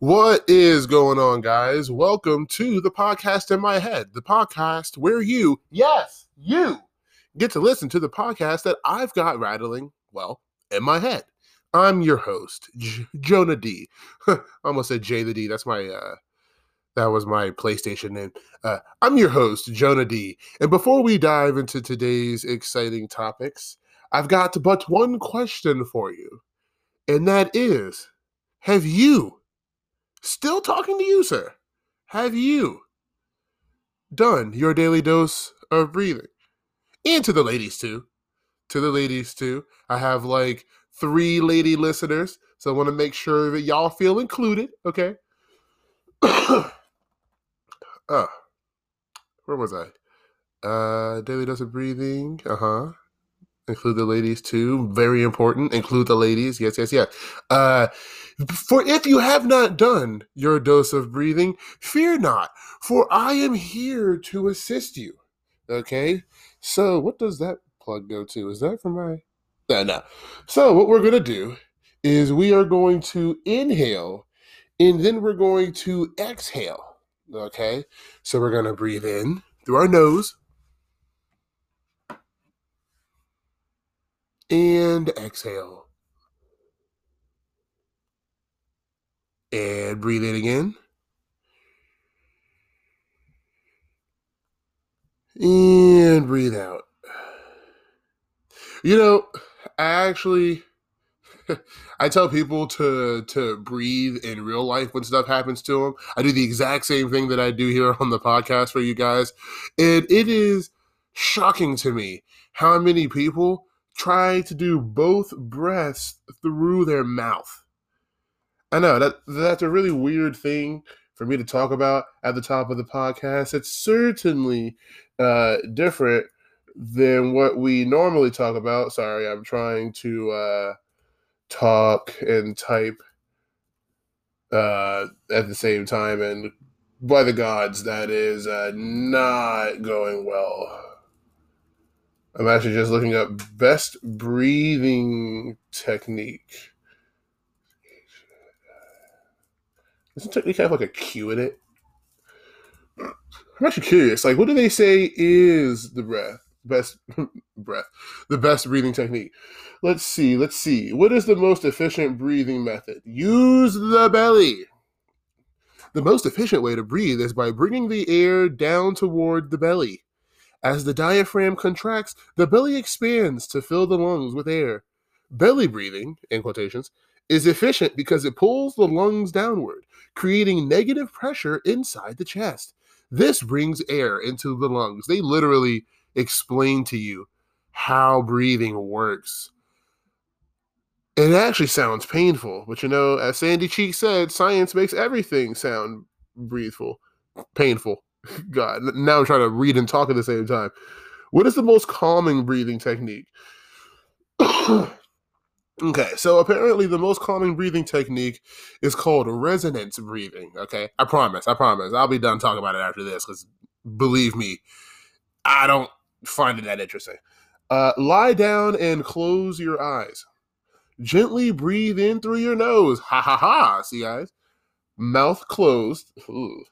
What is going on, guys? Welcome to the podcast in my head, the podcast where you, yes, you, get to listen to the podcast that I've got rattling, well, in my head. I'm your host, Jonah D. I almost said J the D. That's my, that was my PlayStation name. I'm your host, Jonah D. And before we dive into today's exciting topics, I've got but one question for you, and that is, have you, still talking to you, sir, have you done your daily dose of breathing? And to the ladies, too. To the ladies, too. I have, like, 3 lady listeners, so I want to make sure that y'all feel included, okay? Where was I? Daily dose of breathing, Include the ladies, too. Very important. Include the ladies. Yes, yes, yes. For if you have not done your dose of breathing, fear not, for I am here to assist you. Okay? So what does that plug go to? Is that for my... No. So what we're going to do is we are going to inhale, and then we're going to exhale. Okay? So we're going to breathe in through our nose. And exhale. And breathe in again. And breathe out. You know, I tell people to breathe in real life when stuff happens to them. I do the exact same thing that I do here on the podcast for you guys. And it is shocking to me how many people try to do both breaths through their mouth. I know that's a really weird thing for me to talk about at the top of the podcast. It's certainly different than what we normally talk about. Sorry, I'm trying to talk and type at the same time, and by the gods, that is not going well. I'm actually just looking up best breathing technique. Doesn't technique have like a Q in it? I'm actually curious. Like, what do they say is the best breathing technique? Let's see. What is the most efficient breathing method? Use the belly. The most efficient way to breathe is by bringing the air down toward the belly. As the diaphragm contracts, the belly expands to fill the lungs with air. Belly breathing, in quotations, is efficient because it pulls the lungs downward, creating negative pressure inside the chest. This brings air into the lungs. They literally explain to you how breathing works. It actually sounds painful, but you know, as Sandy Cheek said, science makes everything sound breatheful, painful. God, now I'm trying to read and talk at the same time. What is the most calming breathing technique? Okay, so apparently the most calming breathing technique is called resonance breathing, okay? I promise. I'll be done talking about it after this because, believe me, I don't find it that interesting. Lie down and close your eyes. Gently breathe in through your nose. Ha ha ha, see guys? Mouth closed. Ooh.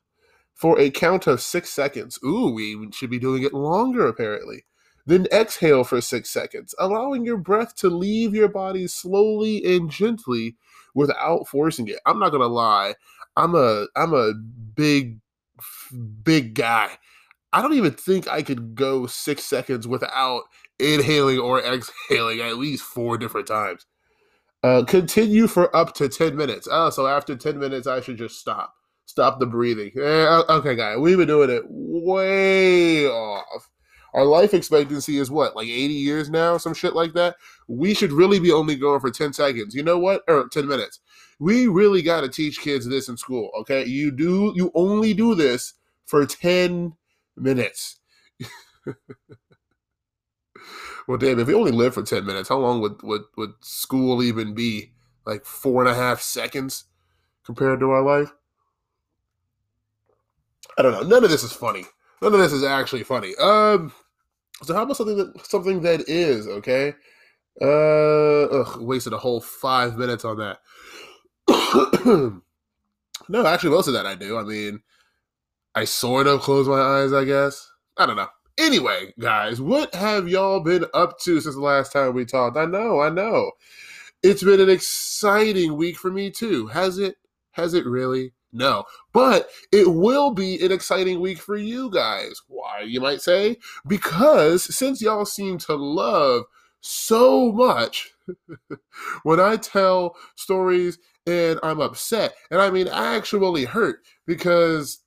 For a count of 6 seconds. Ooh, we should be doing it longer, apparently. Then exhale for 6 seconds, allowing your breath to leave your body slowly and gently without forcing it. I'm not going to lie. I'm a big guy. I don't even think I could go 6 seconds without inhaling or exhaling at least 4 different times. Continue for up to 10 minutes. Oh, so after 10 minutes, I should just stop. Stop the breathing. Okay, guys, we've been doing it way off. Our life expectancy is what, like 80 years now? Some shit like that? We should really be only going for 10 seconds. You know what? Or 10 minutes. We really got to teach kids this in school, okay? You only do this for 10 minutes. Well, damn, if we only live for 10 minutes, how long would school even be? Like 4.5 seconds compared to our life? I don't know. None of this is funny. None of this is actually funny. So how about something that is, okay? Wasted a whole 5 minutes on that. No, actually, most of that I do. I mean, I sort of close my eyes, I guess. I don't know. Anyway, guys, what have y'all been up to since the last time we talked? I know. It's been an exciting week for me, too. Has it? Has it really? No. But it will be an exciting week for you guys. Why, you might say? Because since y'all seem to love so much when I tell stories and I'm upset, and I mean actually hurt, because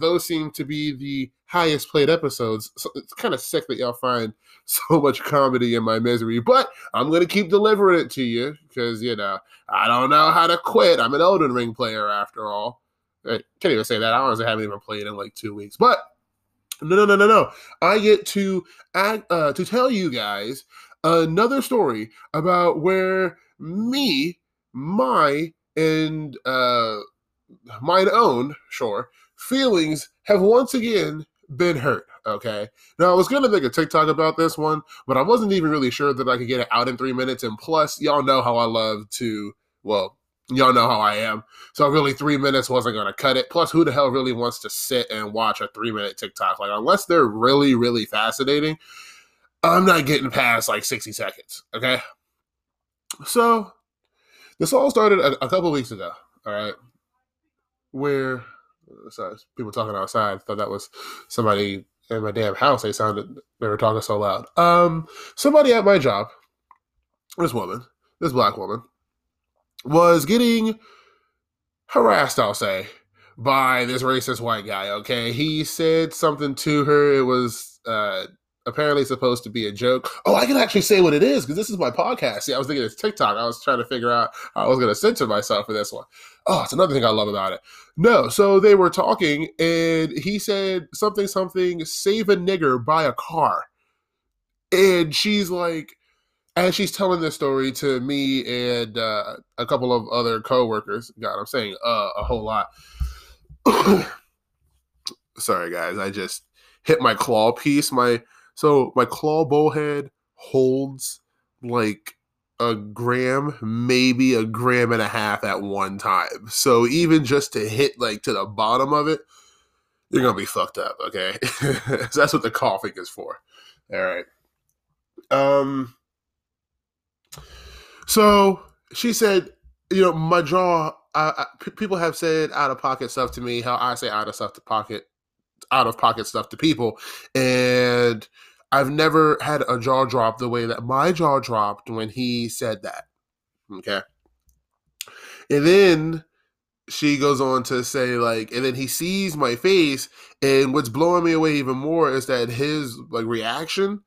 those seem to be the highest played episodes. So it's kind of sick that y'all find so much comedy in my misery, but I'm going to keep delivering it to you because, you know, I don't know how to quit. I'm an Elden Ring player after all. I can't even say that. I honestly haven't even played in like 2 weeks, but no. I get to tell you guys another story about where mine own feelings have once again been hurt, okay? Now, I was going to make a TikTok about this one, but I wasn't even really sure that I could get it out in 3 minutes, and plus, y'all know how I love to, well, y'all know how I am, so really 3 minutes wasn't going to cut it, plus who the hell really wants to sit and watch a 3-minute TikTok? Like, unless they're really, really fascinating, I'm not getting past, like, 60 seconds, okay? So, this all started a couple weeks ago, all right, where... So people talking outside. Thought that was somebody in my damn house. They were talking so loud. Somebody at my job, this black woman, was getting harassed, I'll say, by this racist white guy. Okay, he said something to her. It was apparently supposed to be a joke. Oh, I can actually say what it is because this is my podcast. See, I was thinking it's TikTok. I was trying to figure out how I was going to censor myself for this one. Oh, it's another thing I love about it. No, so they were talking, and he said something, save a nigger, buy a car. And she's like, as she's telling this story to me and a couple of other coworkers. God, I'm saying a whole lot. Sorry, guys. I just hit my claw piece. So my claw bowhead holds like a gram, maybe a gram and a half at one time. So even just to hit like to the bottom of it, you're going to be fucked up, okay? So that's what the coughing is for. All right. So she said, you know, my jaw, people have said out of pocket stuff to me, how I say out of pocket stuff to people. And I've never had a jaw drop the way that my jaw dropped when he said that. Okay. And then she goes on to say, like, and then he sees my face, and what's blowing me away even more is that his like reaction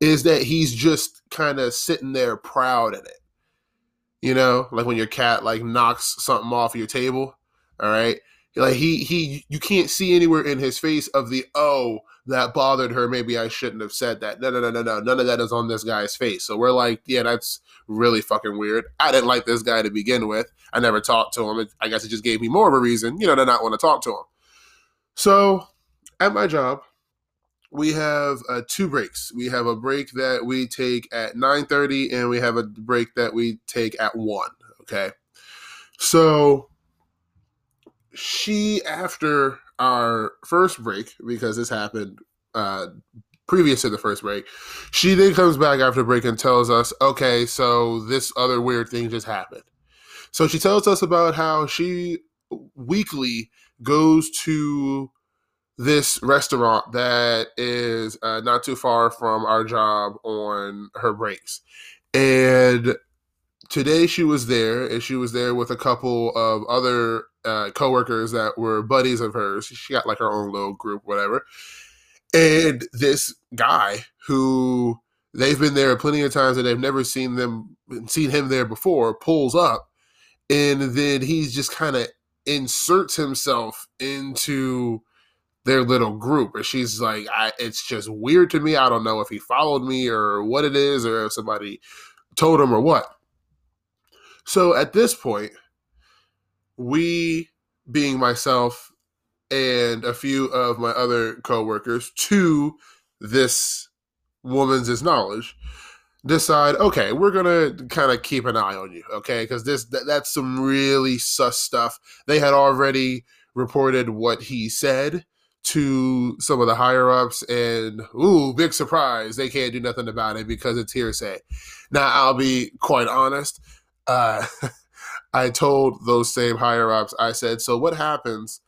is that he's just kind of sitting there proud in it. You know, like when your cat like knocks something off your table. All right. Like you can't see anywhere in his face of the, oh, that bothered her. Maybe I shouldn't have said that. No. None of that is on this guy's face. So we're like, yeah, that's really fucking weird. I didn't like this guy to begin with. I never talked to him. I guess it just gave me more of a reason, you know, to not want to talk to him. So at my job, we have 2 breaks. We have a break that we take at 9:30, and we have a break that we take at 1. Okay. So she, after our first break, because this happened previous to the first break, she then comes back after break and tells us, okay, so this other weird thing just happened. So she tells us about how she weekly goes to this restaurant that is not too far from our job on her breaks. And today she was there, and she was there with a couple of other co-workers that were buddies of hers. She got like her own little group, whatever. And this guy who they've been there plenty of times and they've never seen him there before, pulls up, and then he just kind of inserts himself into their little group. And she's like, it's just weird to me. I don't know if he followed me or what it is, or if somebody told him or what. So at this point, we, being myself and a few of my other coworkers, to this woman's knowledge, decide, okay, we're going to kind of keep an eye on you, okay? Because that's some really sus stuff. They had already reported what he said to some of the higher-ups, and, ooh, big surprise, they can't do nothing about it because it's hearsay. Now, I'll be quite honest. I told those same higher-ups, I said, so what happens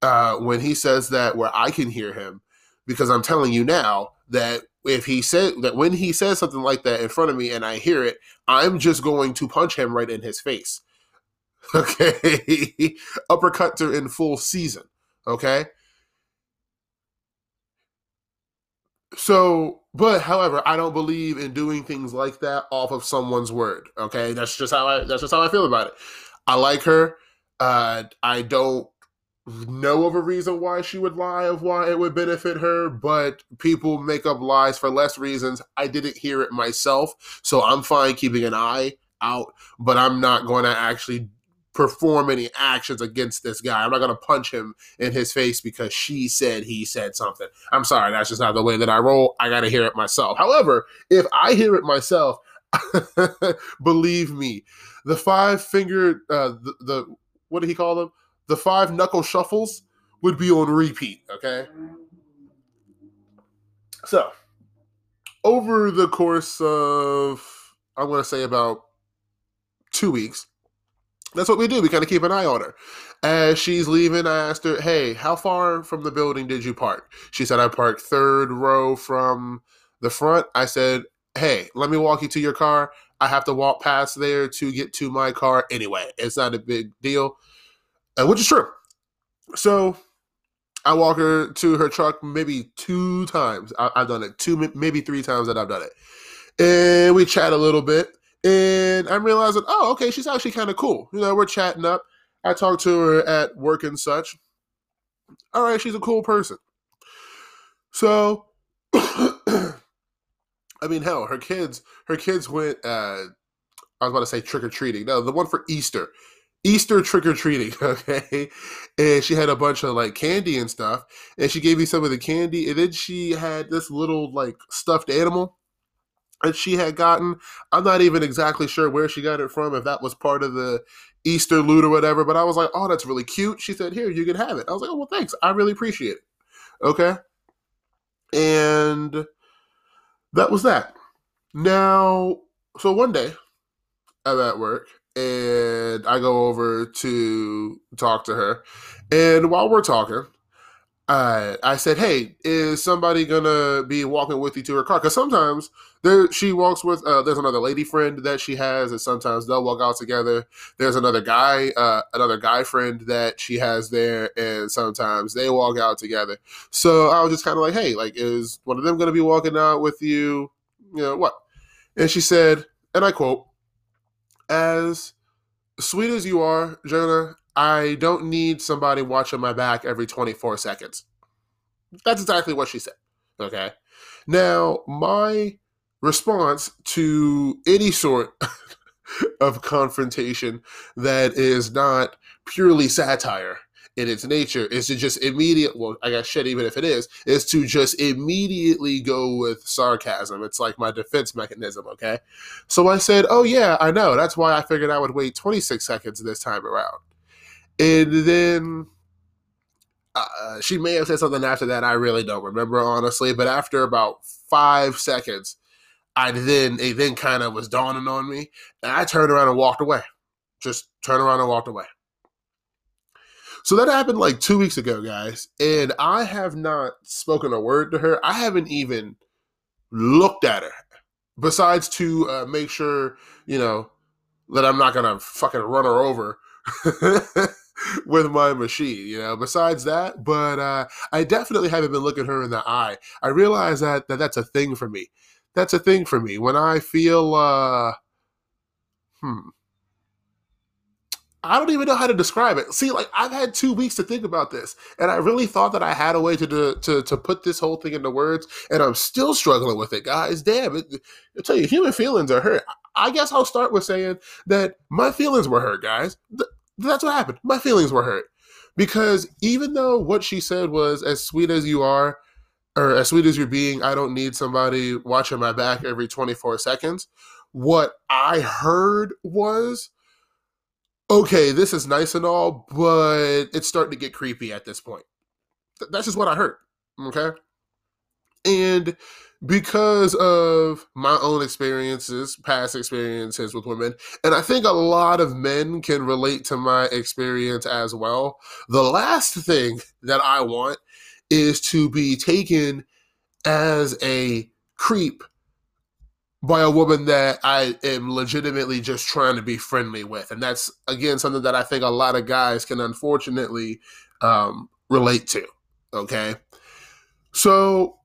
when he says that where I can hear him? Because I'm telling you now that if he said that when he says something like that in front of me and I hear it, I'm just going to punch him right in his face. Okay. Uppercuts are in full season. Okay. So, but however, I don't believe in doing things like that off of someone's word. Okay. That's just how I feel about it. I like her. I don't know of a reason why she would lie, of why it would benefit her, but people make up lies for less reasons. I didn't hear it myself, so I'm fine keeping an eye out, but I'm not going to actually perform any actions against this guy. I'm not going to punch him in his face because she said he said something. I'm sorry, that's just not the way that I roll. I got to hear it myself. However, if I hear it myself, believe me, the five-fingered, what did he call them? The five knuckle shuffles would be on repeat, okay? So, over the course of, I'm going to say about 2 weeks, that's what we do. We kind of keep an eye on her. As she's leaving, I asked her, hey, how far from the building did you park? She said, I parked third row from the front. I said, hey, let me walk you to your car. I have to walk past there to get to my car anyway. It's not a big deal. Which is true. So I walk her to her truck maybe 2 times. I've done it 2, maybe 3 times that I've done it. And we chat a little bit. And I'm realizing, oh, okay, she's actually kind of cool. You know, we're chatting up. I talk to her at work and such. All right, she's a cool person. So, I mean, hell, her kids went, I was about to say trick-or-treating. No, the one for Easter. Easter trick-or-treating, okay? And she had a bunch of, like, candy and stuff. And she gave me some of the candy. And then she had this little, like, stuffed animal that she had gotten. I'm not even exactly sure where she got it from, if that was part of the Easter loot or whatever. But I was like, oh, that's really cute. She said, here, you can have it. I was like, oh, well, thanks. I really appreciate it. Okay? And that was that. Now, so one day, I'm at work. And I go over to talk to her. And while we're talking, I said, hey, is somebody going to be walking with you to her car? Because sometimes she walks with, there's another lady friend that she has, and sometimes they'll walk out together. There's another guy friend that she has there, and sometimes they walk out together. So I was just kind of like, hey, like, is one of them going to be walking out with you? You know, what? And she said, and I quote, as sweet as you are, Jonah, I don't need somebody watching my back every 24 seconds. That's exactly what she said, okay? Now, my response to any sort of confrontation that is not purely satire in its nature is to just immediately go with sarcasm. It's like my defense mechanism, okay? So I said, oh yeah, I know. That's why I figured I would wait 26 seconds this time around. And then she may have said something after that. I really don't remember, honestly. But after about 5 seconds, it then kind of was dawning on me. And I turned around and walked away. Just turned around and walked away. So that happened like 2 weeks ago, guys, and I have not spoken a word to her. I haven't even looked at her, besides to make sure, you know, that I'm not going to fucking run her over with my machine, you know, besides that. But I definitely haven't been looking her in the eye. I realize that that's a thing for me. That's a thing for me. When I feel, I don't even know how to describe it. See, like, I've had 2 weeks to think about this, and I really thought that I had a way to put this whole thing into words, and I'm still struggling with it, guys. Damn, I tell you, human feelings are hurt. I guess I'll start with saying that my feelings were hurt, guys. That's what happened. My feelings were hurt because even though what she said was as sweet as you are, or as sweet as you're being, I don't need somebody watching my back every 24 seconds. What I heard was, okay, this is nice and all, but it's starting to get creepy at this point. That's just what I heard, okay? And because of my own experiences, past experiences with women, and I think a lot of men can relate to my experience as well, the last thing that I want is to be taken as a creep by a woman that I am legitimately just trying to be friendly with. And that's, again, something that I think a lot of guys can unfortunately relate to, okay? So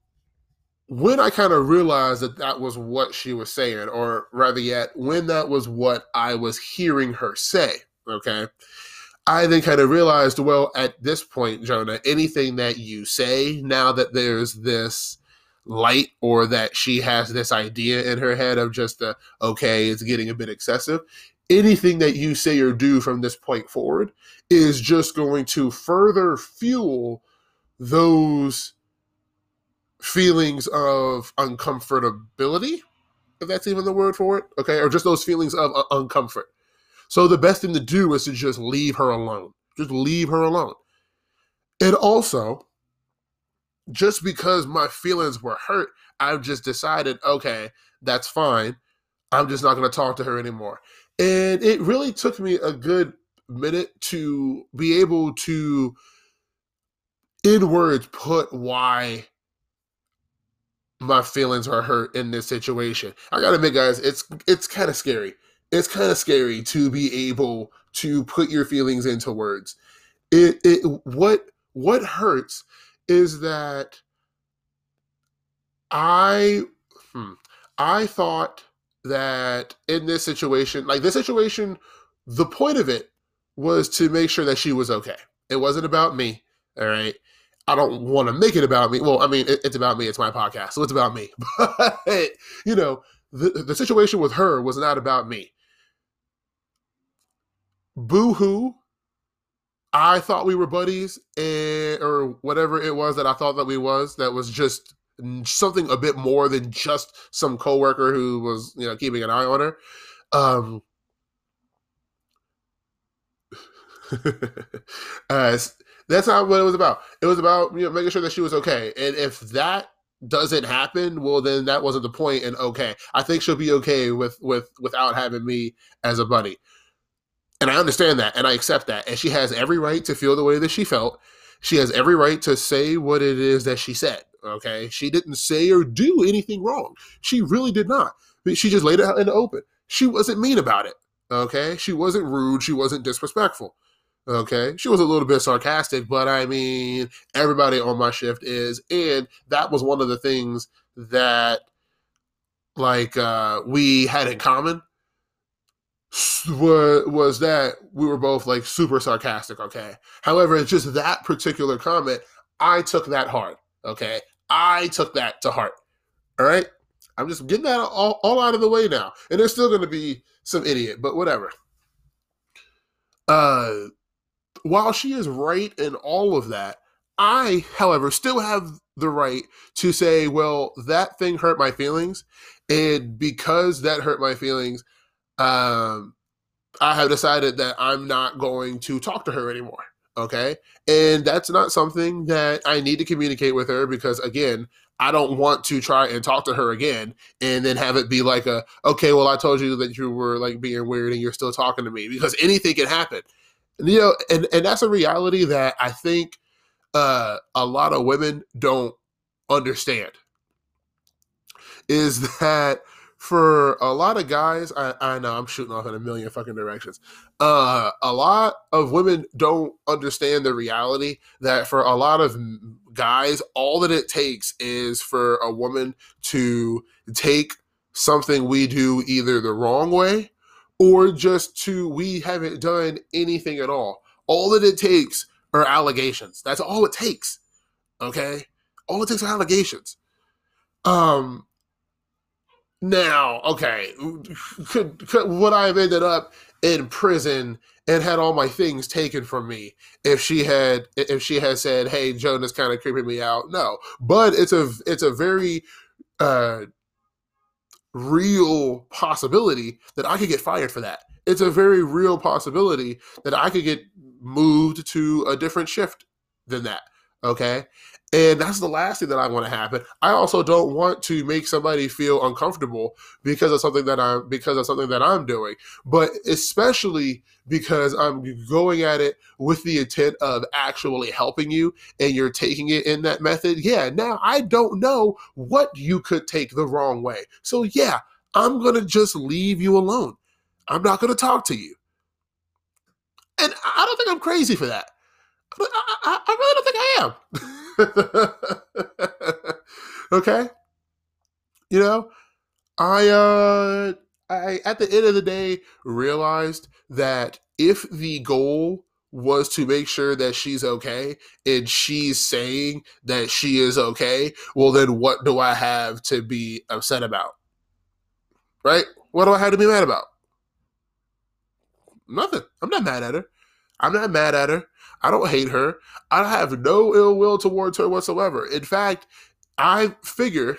when I kind of realized that that was what she was saying, or rather yet, when that was what I was hearing her say, okay, I then kind of realized, well, at this point, Jonah, anything that you say, now that there's this light or that she has this idea in her head of just the, okay, it's getting a bit excessive, anything that you say or do from this point forward is just going to further fuel those feelings of uncomfortability, if that's even the word for it, okay, or just those feelings of uncomfort. So the best thing to do is to just leave her alone. Just leave her alone. And also, just because my feelings were hurt, I've just decided, okay, that's fine. I'm just not going to talk to her anymore. And it really took me a good minute to be able to, in words, put why my feelings are hurt in this situation. I gotta admit, guys, it's kind of scary. It's kind of scary to be able to put your feelings into words. What hurts is that I thought that in this situation, like this situation, the point of it was to make sure that she was okay. It wasn't about me, all right? I don't want to make it about me. Well, I mean, it's about me. It's my podcast, so it's about me. But, you know, the situation with her was not about me. Boo-hoo. I thought we were buddies, or whatever it was that I thought that we was. That was just something a bit more than just some coworker who was, you know, keeping an eye on her. That's not what it was about. It was about, you know, making sure that she was okay. And if that doesn't happen, well, then that wasn't the point. And okay, I think she'll be okay without having me as a buddy. And I understand that, and I accept that. And she has every right to feel the way that she felt. She has every right to say what it is that she said, okay? She didn't say or do anything wrong. She really did not. She just laid it out in the open. She wasn't mean about it, okay? She wasn't rude. She wasn't disrespectful. Okay, she was a little bit sarcastic, but I mean, everybody on my shift is, and that was one of the things that, like, we had in common was that we were both, like, super sarcastic, okay? However, it's just that particular comment, I took that hard, okay? I took that to heart, all right? I'm just getting that all out of the way now, and there's still going to be some idiot, but whatever. While she is right in all of that, I, however, still have the right to say, well, that thing hurt my feelings. And because that hurt my feelings, I have decided that I'm not going to talk to her anymore. Okay. And that's not something that I need to communicate with her because, again, I don't want to try and talk to her again and then have it be like a, okay, well, I told you that you were like being weird and you're still talking to me, because anything can happen. You know, and that's a reality that I think a lot of women don't understand, is that for a lot of guys, I know I'm shooting off in a million fucking directions. A lot of women don't understand the reality that for a lot of guys, all that it takes is for a woman to take something we do either the wrong way, or just to, we haven't done anything at all. All that it takes are allegations. That's all it takes, okay? All it takes are allegations. Now, okay, could what I've ended up in prison and had all my things taken from me if she had said, hey, Jonah's kind of creeping me out. No, but it's a very real possibility that I could get fired for that. It's a very real possibility that I could get moved to a different shift than that. Okay. And that's the last thing that I want to happen. I also don't want to make somebody feel uncomfortable because of something that I'm doing, but especially because I'm going at it with the intent of actually helping you, and you're taking it in that method. Yeah, now I don't know what you could take the wrong way. So yeah, I'm going to just leave you alone. I'm not going to talk to you. And I don't think I'm crazy for that. I really don't think I am. Okay, you know, I at the end of the day realized that if the goal was to make sure that she's okay, and she's saying that she is okay, well then what do I have to be upset about, right? What do I have to be mad about? Nothing. I'm not mad at her. I don't hate her. I have no ill will towards her whatsoever. In fact, I figure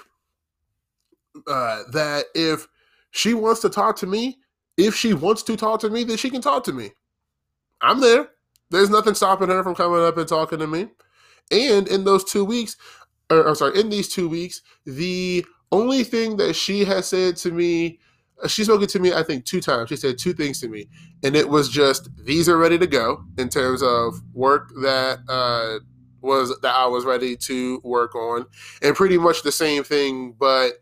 that if she wants to talk to me, then she can talk to me. I'm there. There's nothing stopping her from coming up and talking to me. And in these 2 weeks, the only thing that she has said to me, she's spoken to me, I think, 2 times. She said 2 things to me. And it was just, these are ready to go in terms of work that I was ready to work on. And pretty much the same thing, but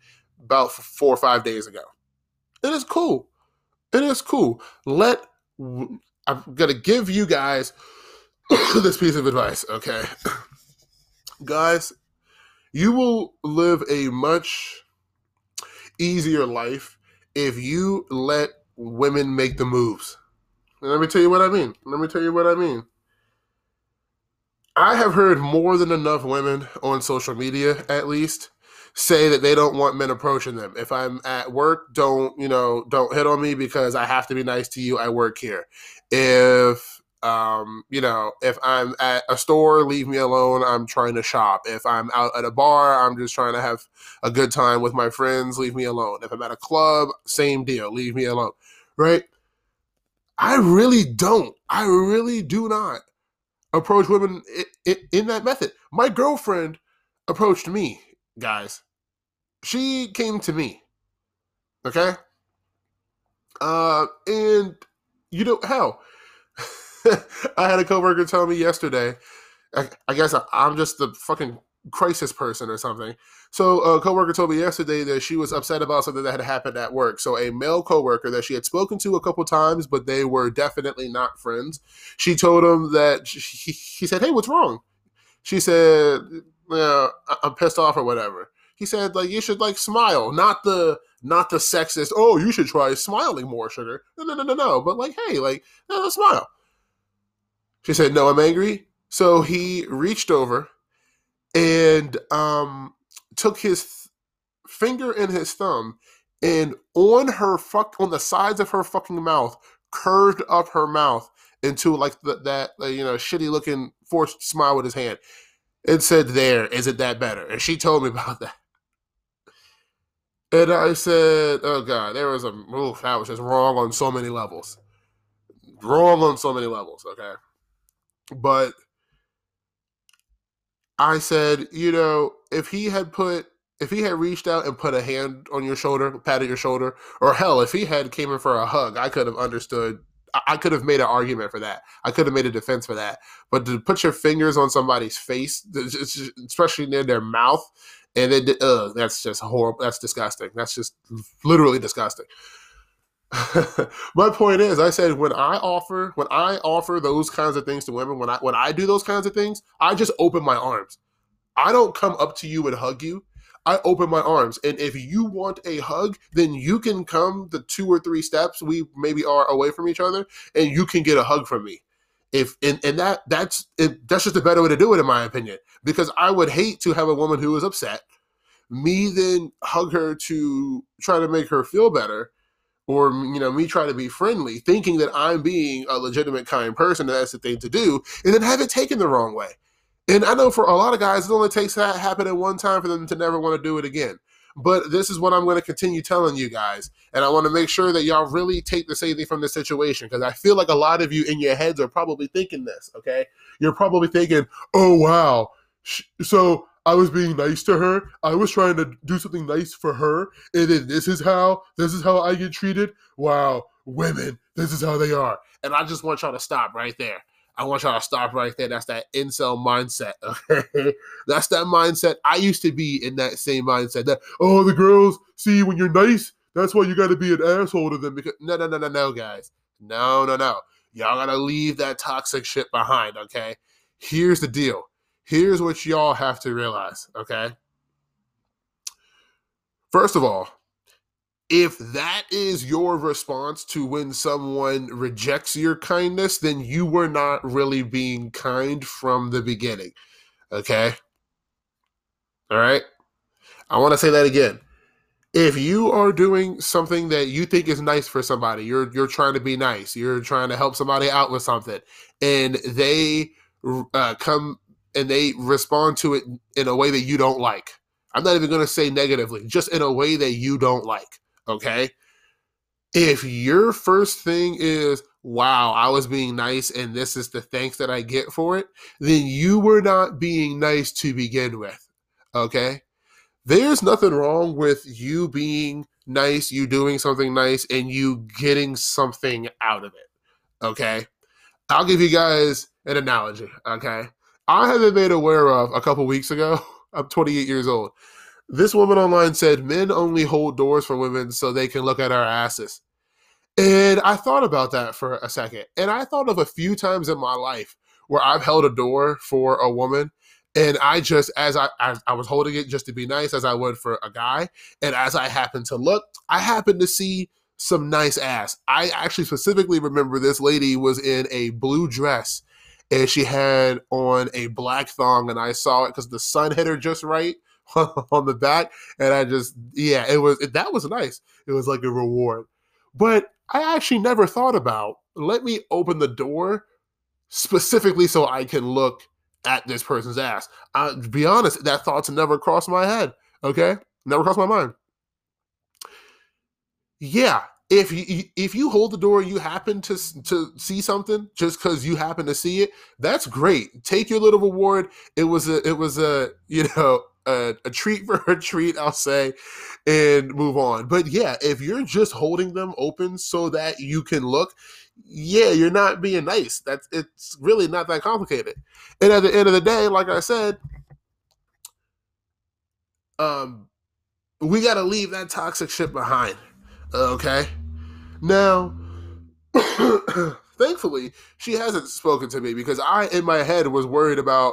about 4 or 5 days ago. And it's cool. I'm going to give you guys this piece of advice, okay? Guys, you will live a much easier life if you let women make the moves. And let me tell you what I mean. I have heard more than enough women on social media, at least, say that they don't want men approaching them. If I'm at work, don't hit on me because I have to be nice to you. I work here. If I'm at a store, leave me alone. I'm trying to shop. If I'm out at a bar, I'm just trying to have a good time with my friends. Leave me alone. If I'm at a club, same deal. Leave me alone. Right? I really do not approach women in that method. My girlfriend approached me, guys. She came to me. Okay? I had a coworker tell me yesterday, I guess I'm just the fucking crisis person or something. So a coworker told me yesterday that she was upset about something that had happened at work. So a male coworker that she had spoken to a couple times, but they were definitely not friends. She told him that he said, hey, what's wrong? She said, yeah, I'm pissed off or whatever. He said, like, you should like smile, not the sexist, oh, you should try smiling more, sugar. No. But like, hey, like, no, smile. She said, no, I'm angry. So he reached over and took his finger and his thumb and on the sides of her fucking mouth, curved up her mouth into like that shitty looking forced smile with his hand and said, there, isn't that better? And she told me about that. And I said, oh God, that was just wrong on so many levels. Okay? But I said, if he had reached out and put a hand on your shoulder, patted your shoulder, or hell, if he had came in for a hug, I could have understood. I could have made an argument for that. I could have made a defense for that. But to put your fingers on somebody's face, especially near their mouth, and then, that's just horrible. That's disgusting. That's just literally disgusting. My point is, I said, when I offer those kinds of things to women, when I do those kinds of things, I just open my arms. I don't come up to you and hug you. I open my arms. And if you want a hug, then you can come the 2 or 3 steps we maybe are away from each other and you can get a hug from me. That's just a better way to do it, in my opinion, because I would hate to have a woman who is upset, me then hug her to try to make her feel better. or, you know, me try to be friendly, thinking that I'm being a legitimate, kind person, and that's the thing to do, and then have it taken the wrong way. And I know for a lot of guys, it only takes that happen at one time for them to never want to do it again. But this is what I'm going to continue telling you guys. And I want to make sure that y'all really take the safety from this situation, because I feel like a lot of you in your heads are probably thinking this, okay? You're probably thinking, oh, wow, so I was being nice to her. I was trying to do something nice for her. And then this is how I get treated. Wow, women, this is how they are. And I just want y'all to stop right there. I want y'all to stop right there. That's that incel mindset, okay? That's that mindset. I used to be in that same mindset. That, oh, the girls see when you're nice, that's why you got to be an asshole to them. Because no, guys. No. Y'all got to leave that toxic shit behind, okay? Here's the deal. Here's what y'all have to realize, okay? First of all, if that is your response to when someone rejects your kindness, then you were not really being kind from the beginning. Okay? All right? I want to say that again. If you are doing something that you think is nice for somebody, you're trying to be nice, you're trying to help somebody out with something, and they come and they respond to it in a way that you don't like. I'm not even going to say negatively, just in a way that you don't like. Okay, if your first thing is, wow, I was being nice and this is the thanks that I get for it, then you were not being nice to begin with, okay? There's nothing wrong with you being nice, you doing something nice, and you getting something out of it, okay? I'll give you guys an analogy, okay? I have been made aware of a couple weeks ago, I'm 28 years old. This woman online said, men only hold doors for women so they can look at our asses. And I thought about that for a second. And I thought of a few times in my life where I've held a door for a woman. And I just, as I was holding it just to be nice, as I would for a guy. And as I happened to look, I happened to see some nice ass. I actually specifically remember this lady was in a blue dress. And she had on a black thong. And I saw it because the sun hit her just right on the back, and I just, yeah, that was nice. It was like a reward. But I actually never thought about, let me open the door specifically so I can look at this person's ass. I'll be honest, that thought's never crossed my head, okay? Never crossed my mind. Yeah, if you hold the door, you happen to see something just because you happen to see it, that's great. Take your little reward. It was a treat for a treat, I'll say, and move on. But yeah, if you're just holding them open so that you can look, yeah, you're not being nice. It's really not that complicated. And at the end of the day, like I said, we got to leave that toxic shit behind, okay? Now, thankfully, she hasn't spoken to me, because I, in my head, was worried about,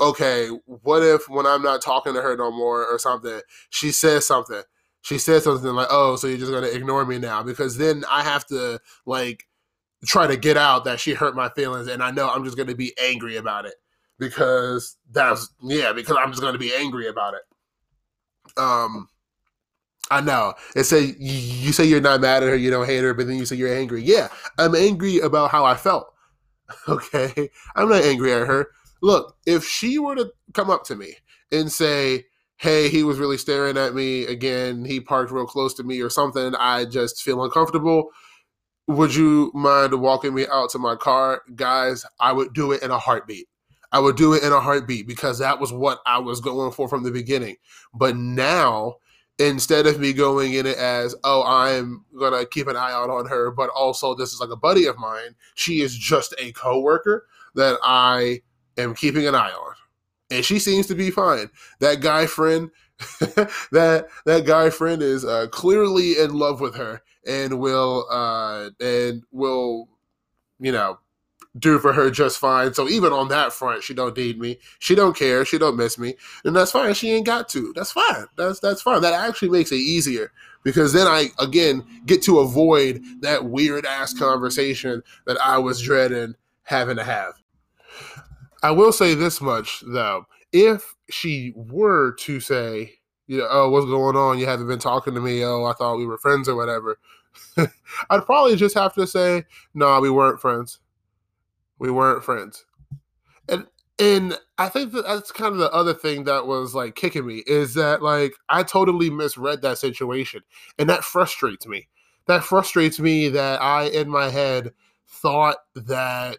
okay, what if when I'm not talking to her no more or something, she says something like, oh, so you're just going to ignore me now? Because then I have to, like, try to get out that she hurt my feelings, and I know I'm just going to be angry about it because I'm just going to be angry about it. I know. It say, you say you're not mad at her, you don't hate her, but then you say you're angry. Yeah, I'm angry about how I felt, okay? I'm not angry at her. Look, if she were to come up to me and say, hey, he was really staring at me again, he parked real close to me or something, I just feel uncomfortable, would you mind walking me out to my car? Guys, I would do it in a heartbeat. I would do it in a heartbeat, because that was what I was going for from the beginning. But now, instead of me going in it as, oh, I'm going to keep an eye out on her, but also this is like a buddy of mine, she is just a coworker that I am keeping an eye on, and she seems to be fine. That guy friend, that guy friend is clearly in love with her, and will, you know, do for her just fine. So even on that front, she don't need me, she don't care, she don't miss me, and that's fine. She ain't got to. That's fine. That's fine. That actually makes it easier, because then I again get to avoid that weird ass conversation that I was dreading having to have. I will say this much, though. If she were to say, you know, oh, what's going on? You haven't been talking to me. Oh, I thought we were friends or whatever. I'd probably just have to say, no, we weren't friends. We weren't friends. And I think that's kind of the other thing that was like kicking me, is that like I totally misread that situation. And that frustrates me. That frustrates me that I, in my head, thought that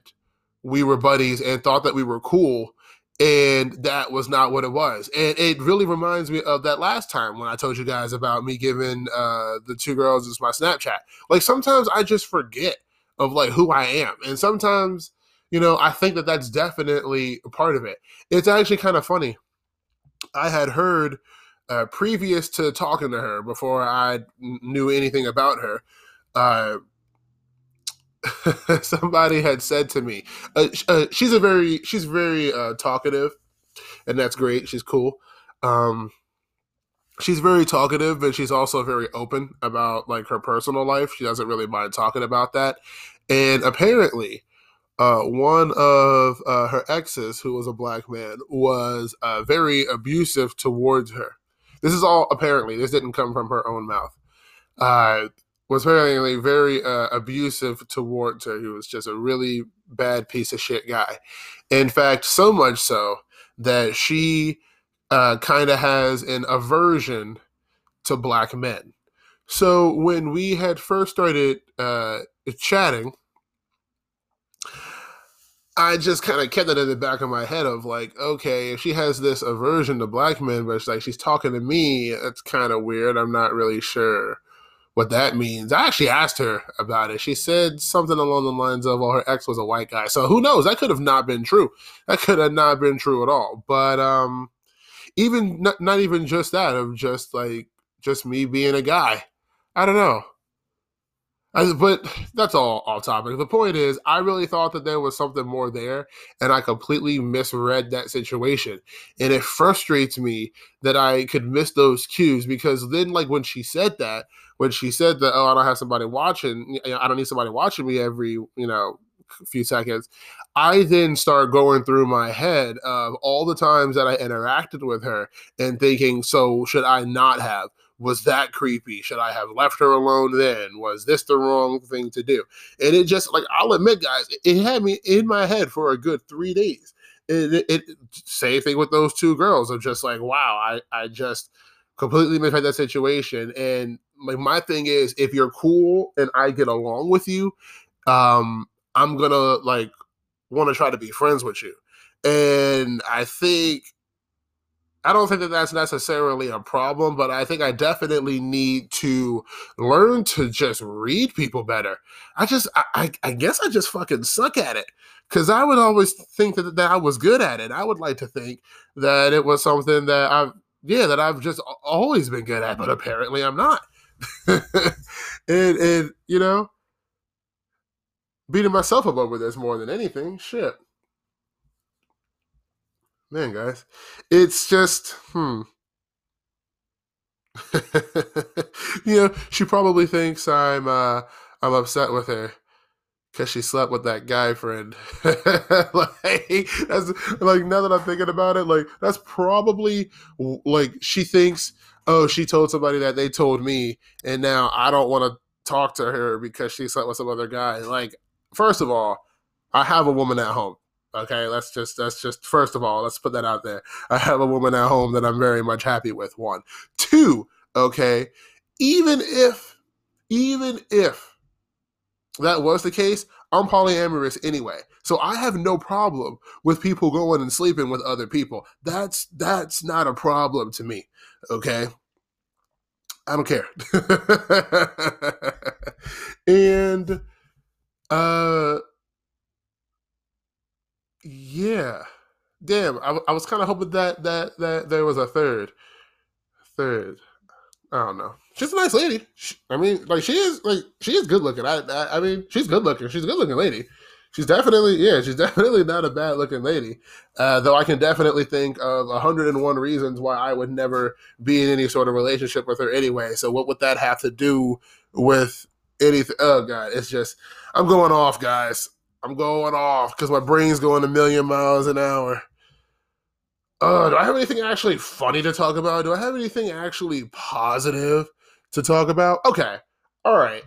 we were buddies and thought that we were cool. And that was not what it was. And it really reminds me of that last time when I told you guys about me giving the two girls just my Snapchat. Like sometimes I just forget of like who I am. And sometimes, you know, I think that that's definitely a part of it. It's actually kind of funny. I had heard previous to talking to her, before I knew anything about her, somebody had said to me, she's very talkative, and that's great. She's cool. She's very talkative, but she's also very open about like her personal life. She doesn't really mind talking about that. And apparently, one of her exes, who was a black man, was very abusive towards her. This is all apparently. This didn't come from her own mouth. Was apparently very abusive towards her. He was just a really bad piece of shit guy. In fact, so much so that she kind of has an aversion to black men. So when we had first started chatting, I just kind of kept it in the back of my head of like, okay, if she has this aversion to black men, but it's like she's talking to me, that's kind of weird. I'm not really sure what that means. I actually asked her about it. She said something along the lines of, well, her ex was a white guy. So who knows? That could have not been true. That could have not been true at all. But even not even just that, of just like, just me being a guy. I don't know. But that's all off topic. The point is, I really thought that there was something more there, and I completely misread that situation. And it frustrates me that I could miss those cues, because then like when she said that, oh, I don't have somebody watching, I don't need somebody watching me every, few seconds, I then start going through my head of all the times that I interacted with her and thinking, so should I not have? Was that creepy? Should I have left her alone then? Was this the wrong thing to do? And it just, like, I'll admit, guys, it had me in my head for a good 3 days. Same thing with those two girls. I'm just like, wow, I just completely misread that situation. And like, my thing is, if you're cool and I get along with you, I'm going to, like, want to try to be friends with you. And I don't think that that's necessarily a problem, but I think I definitely need to learn to just read people better. I guess I just fucking suck at it, because I would always think that I was good at it. I would like to think that it was something that I've just always been good at, but apparently I'm not. and beating myself up over this more than anything. Shit. Man, guys, it's just, she probably thinks I'm upset with her because she slept with that guy friend. Like, that's, like, now that I'm thinking about it, like, that's probably, like, she thinks, oh, she told somebody that they told me, and now I don't want to talk to her because she slept with some other guy. Like, first of all, I have a woman at home. Okay, that's just first of all, let's put that out there. I have a woman at home that I'm very much happy with. 1, 2, okay, even if that was the case, I'm polyamorous anyway. So I have no problem with people going and sleeping with other people. That's not a problem to me. Okay? I don't care. And yeah, damn. I was kind of hoping that there was a third. I don't know. She's a nice lady. She is good looking. She's good looking. She's a good looking lady. She's definitely not a bad looking lady. Though I can definitely think of 101 reasons why I would never be in any sort of relationship with her anyway. So what would that have to do with anything? Oh God, it's just, I'm going off, guys. I'm going off because my brain's going a million miles an hour. Do I have anything actually funny to talk about? Do I have anything actually positive to talk about? Okay. All right.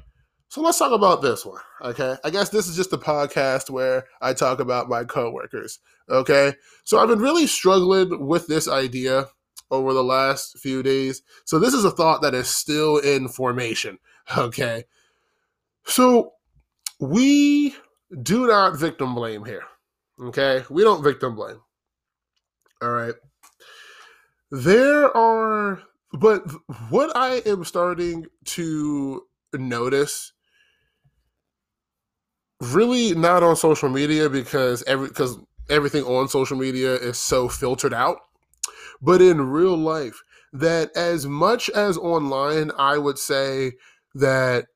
So let's talk about this one, okay? I guess this is just a podcast where I talk about my coworkers, okay? So I've been really struggling with this idea over the last few days. So this is a thought that is still in formation, okay? So we do not victim blame here, okay? We don't victim blame, all right? But what I am starting to notice, really not on social media because everything on social media is so filtered out, but in real life, that as much as online, I would say that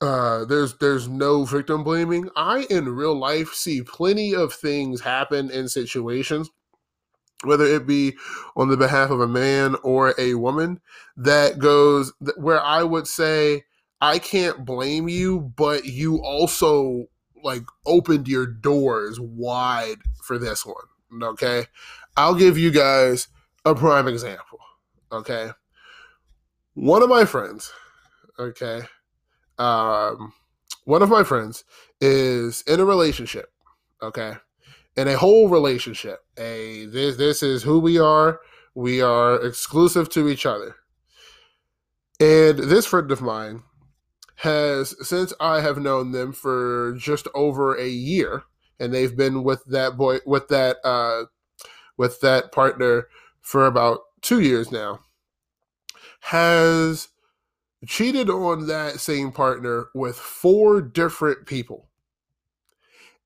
there's no victim blaming, I in real life see plenty of things happen in situations, whether it be on the behalf of a man or a woman, that goes where I would say, I can't blame you, but you also like opened your doors wide for this one, okay? I'll give you guys a prime example, okay? One of my friends, okay? One of my friends is in a relationship, okay? In a whole relationship, this is who we are exclusive to each other. And this friend of mine has, since I have known them for just over a year, and they've been with that boy, with that partner for about 2 years now, has cheated on that same partner with 4 different people.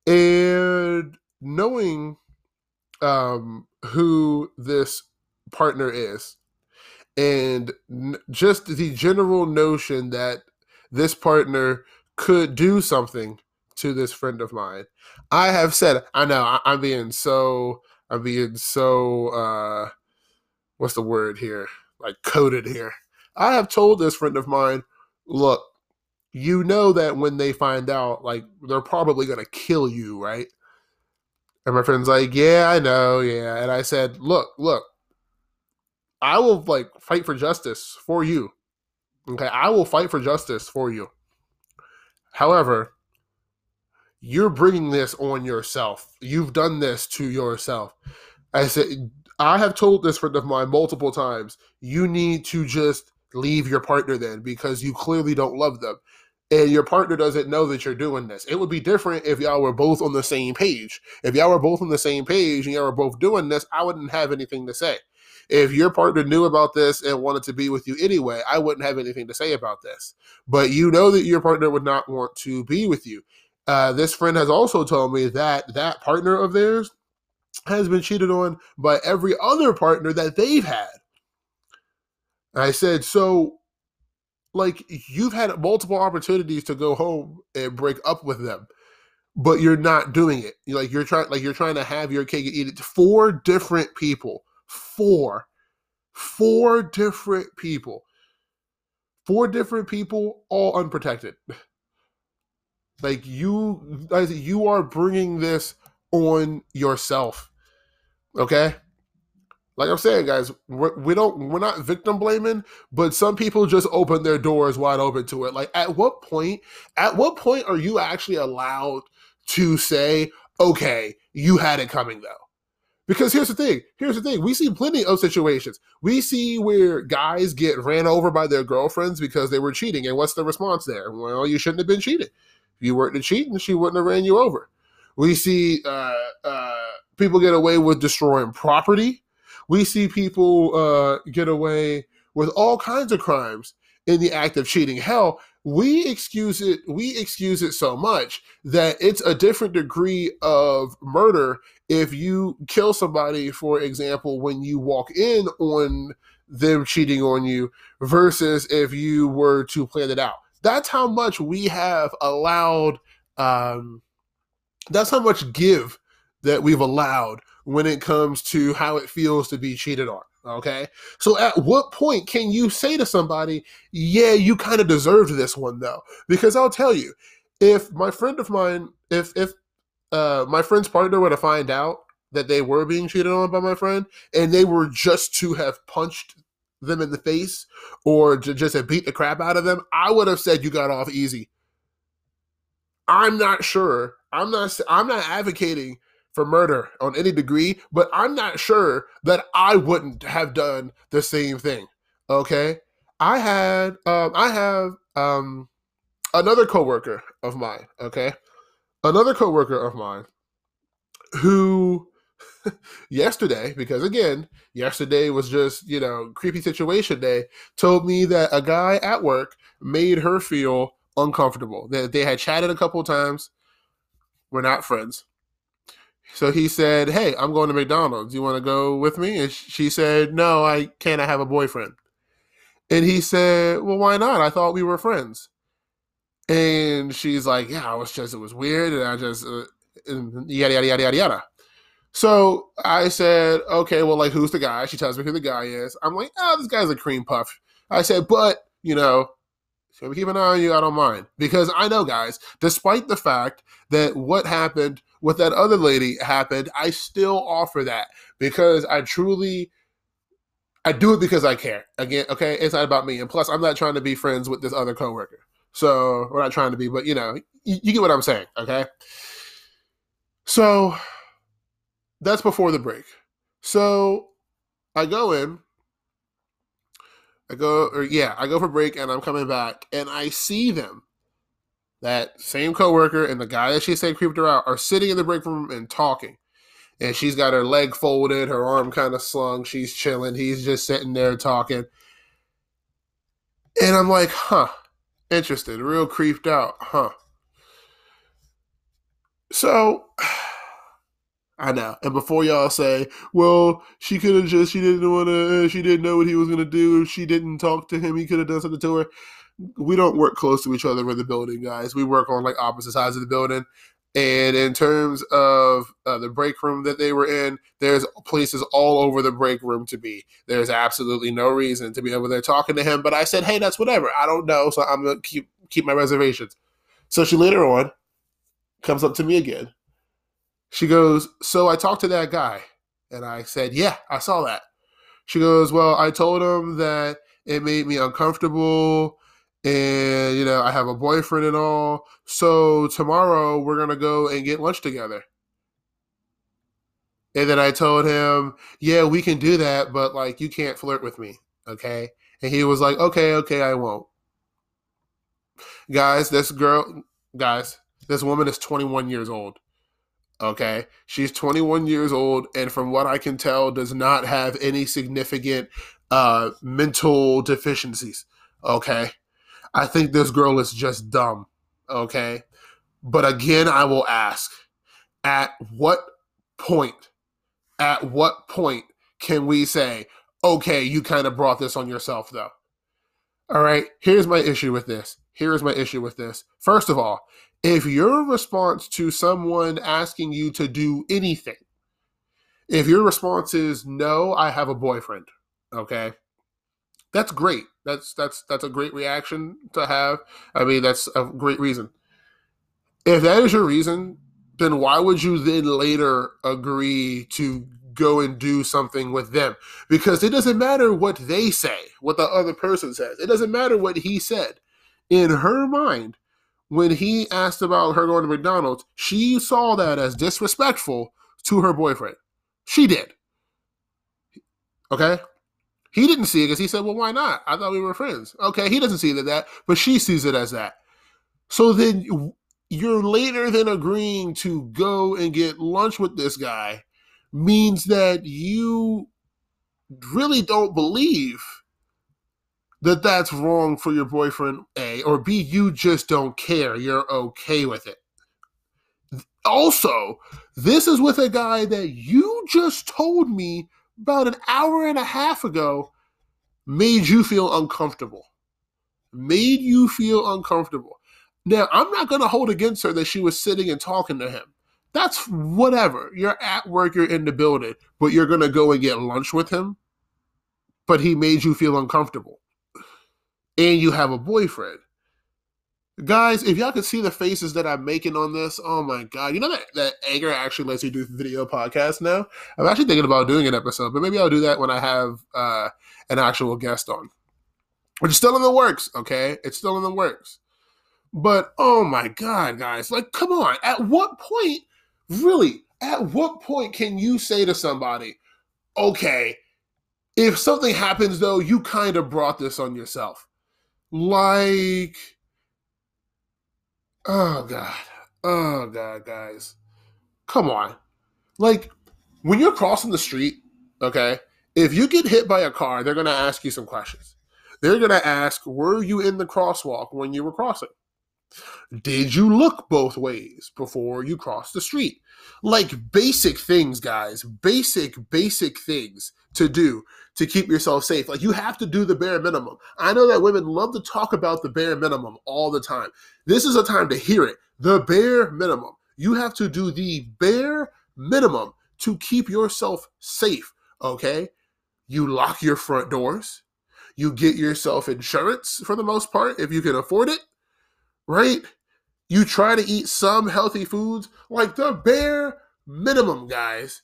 And knowing who this partner is, and just the general notion that this partner could do something to this friend of mine, I have said, I know I'm being so what's the word here? Like coded here. I have told this friend of mine, look, you know that when they find out, like, they're probably gonna kill you, right? And my friend's like, yeah, I know, yeah. And I said, look, I will, like, fight for justice for you. Okay, I will fight for justice for you. However, you're bringing this on yourself. You've done this to yourself. I said, I have told this friend of mine multiple times, you need to just leave your partner then, because you clearly don't love them. And your partner doesn't know that you're doing this. It would be different if y'all were both on the same page. If y'all were both on the same page and y'all were both doing this, I wouldn't have anything to say. If your partner knew about this and wanted to be with you anyway, I wouldn't have anything to say about this. But you know that your partner would not want to be with you. This friend has also told me that that partner of theirs has been cheated on by every other partner that they've had. And I said, so, like, you've had multiple opportunities to go home and break up with them, but you're not doing it. You're trying to have your cake and eat it. 4 different people. 4 different people. 4 different people, all unprotected. Like, you are bringing this on yourself. Okay? Like I'm saying, guys, we're not victim blaming, but some people just open their doors wide open to it. Like, at what point are you actually allowed to say, okay, you had it coming though? Because here's the thing. We see plenty of situations. We see where guys get ran over by their girlfriends because they were cheating. And what's the response there? Well, you shouldn't have been cheating. If you weren't cheating, she wouldn't have ran you over. We see people get away with destroying property. We see people get away with all kinds of crimes in the act of cheating. Hell, we excuse it so much that it's a different degree of murder if you kill somebody, for example, when you walk in on them cheating on you versus if you were to plan it out. That's how much we have allowed, that's how much give that we've allowed when it comes to how it feels to be cheated on, okay? So at what point can you say to somebody, yeah, you kind of deserved this one though? Because I'll tell you, if my friend of mine, if my friend's partner were to find out that they were being cheated on by my friend and they were just to have punched them in the face or just have beat the crap out of them, I would have said you got off easy. I'm not sure. I'm not advocating for murder on any degree, but I'm not sure that I wouldn't have done the same thing. Okay, I have another coworker of mine. Okay, another coworker of mine who yesterday, because again, yesterday was just, you know, creepy situation day, told me that a guy at work made her feel uncomfortable. They had chatted a couple of times. We're not friends. So he said, "Hey, I'm going to McDonald's. You want to go with me?" And she said, "No, I can't. I have a boyfriend." And he said, "Well, why not? I thought we were friends." And she's like, "Yeah, it was weird. And I just, and yada, yada, yada, yada, yada." So I said, "Okay, well, like, who's the guy?" She tells me who the guy is. I'm like, "Oh, this guy's a cream puff." I said, "But, you know, so keep an eye on you. I don't mind." Because I know, guys, despite the fact that what happened with that other lady happened, I still offer that because I do it because I care. Again, okay, it's not about me. And plus, I'm not trying to be friends with this other coworker. So we're not trying to be, but, you know, you get what I'm saying, okay? So that's before the break. So I go in. I go for break and I'm coming back and I see them, that same coworker and the guy that she said creeped her out, are sitting in the break room and talking. And she's got her leg folded, her arm kind of slung, she's chilling, he's just sitting there talking. And I'm like, huh, interested, real creeped out, huh. So I know. And before y'all say, well, she didn't want to, she didn't know what he was going to do. If she didn't talk to him, he could have done something to her. We don't work close to each other in the building, guys. We work on like opposite sides of the building. And in terms of the break room that they were in, there's places all over the break room to be. There's absolutely no reason to be over there talking to him. But I said, hey, that's whatever. I don't know. So I'm going to keep my reservations. So she later on comes up to me again. She goes, so I talked to that guy. And I said, yeah, I saw that. She goes, well, I told him that it made me uncomfortable and, you know, I have a boyfriend and all. So tomorrow we're going to go and get lunch together. And then I told him, yeah, we can do that, but like you can't flirt with me, okay? And he was like, okay, I won't. Guys, this woman is 21 years old. Okay, she's 21 years old and from what I can tell does not have any significant mental deficiencies. Okay, I think this girl is just dumb. Okay, but again, I will ask, at what point can we say, okay, you kind of brought this on yourself though? All right, here's my issue with this. First of all, if your response to someone asking you to do anything, if your response is, no, I have a boyfriend, okay, that's great. That's a great reaction to have. I mean, that's a great reason. If that is your reason, then why would you then later agree to go and do something with them? Because it doesn't matter what they say, what the other person says. It doesn't matter what he said. In her mind, when he asked about her going to McDonald's, she saw that as disrespectful to her boyfriend. She did. Okay? He didn't see it because he said, well, why not? I thought we were friends. Okay, he doesn't see it as that, but she sees it as that. So then you're later than agreeing to go and get lunch with this guy means that you really don't believe that that's wrong for your boyfriend, A, or B, you just don't care. You're okay with it. Also, this is with a guy that you just told me about an hour and a half ago made you feel uncomfortable. Now, I'm not going to hold against her that she was sitting and talking to him. That's whatever. You're at work, you're in the building, but you're going to go and get lunch with him, but he made you feel uncomfortable. And you have a boyfriend. Guys, if y'all could see the faces that I'm making on this, oh my god. You know that Anchor actually lets you do video podcasts now? I'm actually thinking about doing an episode, but maybe I'll do that when I have an actual guest on. Which is still in the works, okay? It's still in the works. But oh my god, guys. Like, come on. At what point, really, at what point can you say to somebody, okay, if something happens though, you kind of brought this on yourself? Like... oh god, guys, come on! Like when you're crossing the street, okay, if you get hit by a car, they're gonna ask you some questions. They're gonna ask, "Were you in the crosswalk when you were crossing? Did you look both ways before you crossed the street?" Like basic things, guys. Basic things to do to keep yourself safe. Like you have to do the bare minimum. I know that women love to talk about the bare minimum all the time. This is a time to hear it. The bare minimum. You have to do the bare minimum to keep yourself safe, okay? You lock your front doors. You get yourself insurance for the most part if you can afford it, right? You try to eat some healthy foods, like the bare minimum, guys.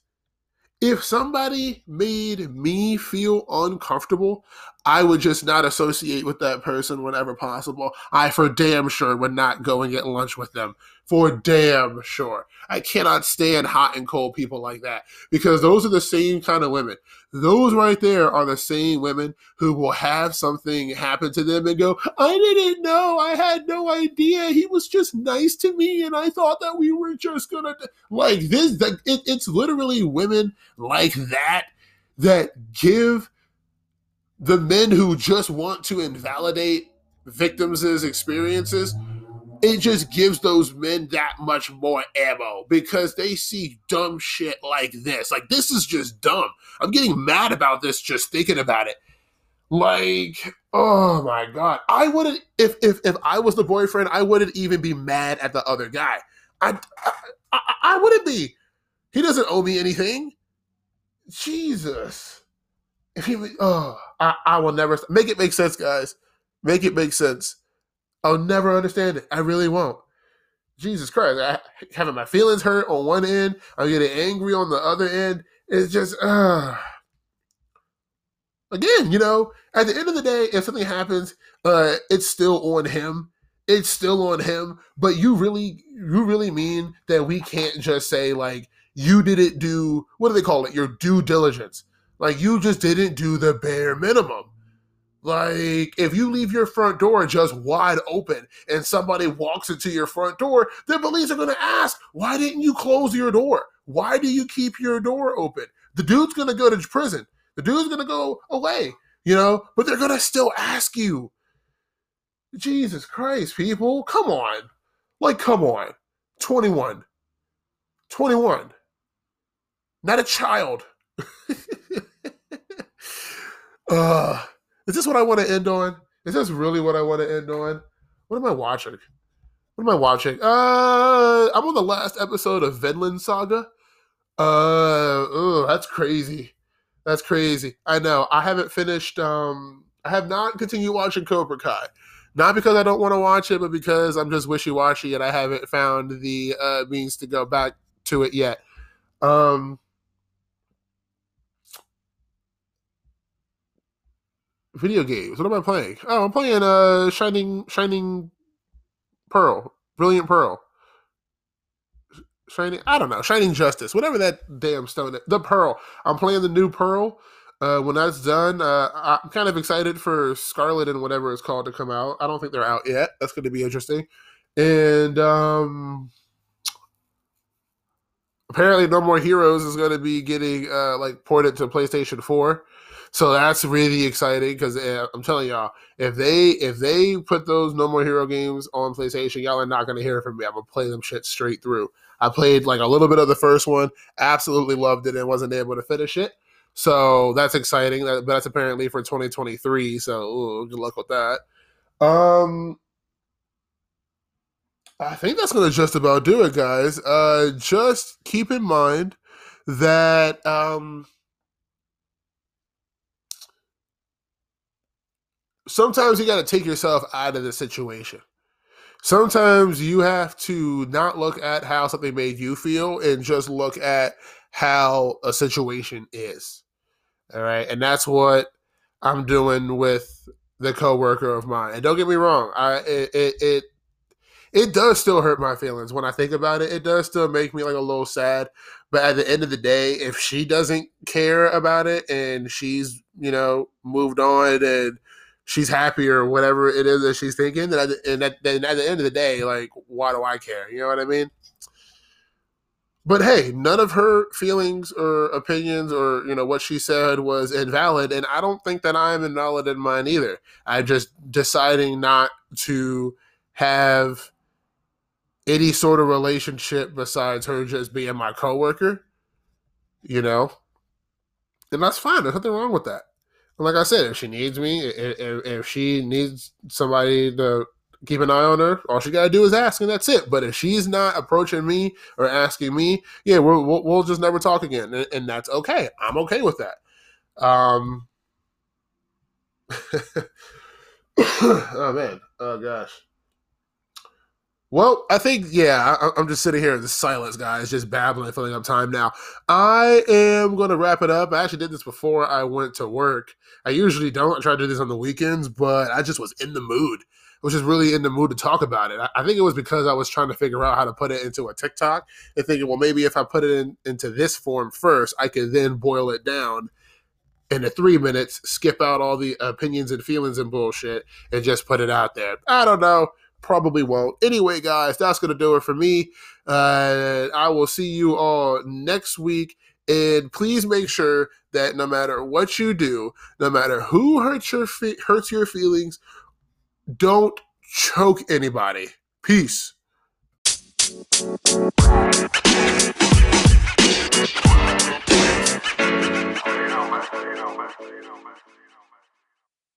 If somebody made me feel uncomfortable, I would just not associate with that person whenever possible. I for damn sure would not go and get lunch with them. For damn sure. I cannot stand hot and cold people like that because those are the same kind of women. Those right there are the same women who will have something happen to them and go, I didn't know. I had no idea. He was just nice to me and I thought that we were just going to... Like this, like, it's literally women like that that give... the men who just want to invalidate victims' experiences, it just gives those men that much more ammo because they see dumb shit like this. Like, this is just dumb. I'm getting mad about this just thinking about it. Like, oh my God. I wouldn't, if I was the boyfriend, I wouldn't even be mad at the other guy. I wouldn't be. He doesn't owe me anything. Jesus. If he, oh, I will never make it make sense, guys. Make it make sense. I'll never understand it. I really won't. Jesus Christ, having my feelings hurt on one end, I'm getting angry on the other end. It's just, again, you know, at the end of the day, if something happens, it's still on him. It's still on him. But you really mean that we can't just say like you didn't do what do they call it? Your due diligence. Like, you just didn't do the bare minimum. Like, if you leave your front door just wide open and somebody walks into your front door, the police are going to ask, why didn't you close your door? Why do you keep your door open? The dude's going to go to prison. The dude's going to go away, you know? But they're going to still ask you. Jesus Christ, people. Come on. Like, come on. 21. 21. Not a child. Is this what I want to end on? Is this really what I want to end on? What am I watching? I'm on the last episode of Vinland Saga. That's crazy. I know. I haven't finished. I have not continued watching Cobra Kai. Not because I don't want to watch it, but because I'm just wishy-washy and I haven't found the means to go back to it yet. Video games. What am I playing? Oh, I'm playing Shining Pearl. Brilliant Pearl. Shining, I don't know. Shining Justice. Whatever that damn stone is. The Pearl. I'm playing the new Pearl. When that's done, I'm kind of excited for Scarlet and whatever it's called to come out. I don't think they're out yet. That's going to be interesting. And apparently No More Heroes is going to be getting like ported to PlayStation 4. So that's really exciting because I'm telling y'all, if they put those No More Hero games on PlayStation, y'all are not going to hear from me. I'm going to play them shit straight through. I played like a little bit of the first one, absolutely loved it and wasn't able to finish it. So that's exciting. But that's apparently for 2023. So good luck with that. I think that's going to just about do it, guys. Just keep in mind that... sometimes you got to take yourself out of the situation. sometimes you have to not look at how something made you feel and just look at how a situation is. All right. And that's what I'm doing with the coworker of mine. And don't get me wrong. It does still hurt my feelings when I think about it. It does still make me like a little sad. But at the end of the day, if she doesn't care about it and she's, you know, moved on and she's happy or whatever it is that she's thinking, then at the end of the day, like, why do I care? You know what I mean? But hey, none of her feelings or opinions or, you know, what she said was invalid. And I don't think that I am invalid in mine either. I'm just deciding not to have any sort of relationship besides her just being my coworker, you know? And that's fine. There's nothing wrong with that. And like I said, if she needs me, if she needs somebody to keep an eye on her, all she got to do is ask, and that's it. But if she's not approaching me or asking me, yeah, we'll just never talk again. And that's okay. I'm okay with that. Oh, man. Oh, gosh. Well, I think, yeah, I'm just sitting here in the silence, guys, just babbling, filling up time now. I am going to wrap it up. I actually did this before I went to work. I usually don't. I try to do this on the weekends, but I just was in the mood. I was just really in the mood to talk about it. I think it was because I was trying to figure out how to put it into a TikTok and thinking, well, maybe if I put it into this form first, I could then boil it down into 3 minutes, skip out all the opinions and feelings and bullshit, and just put it out there. I don't know. Probably won't. Anyway, guys, that's going to do it for me. I will see you all next week. And please make sure that no matter what you do, no matter who hurts your feelings, don't choke anybody. Peace.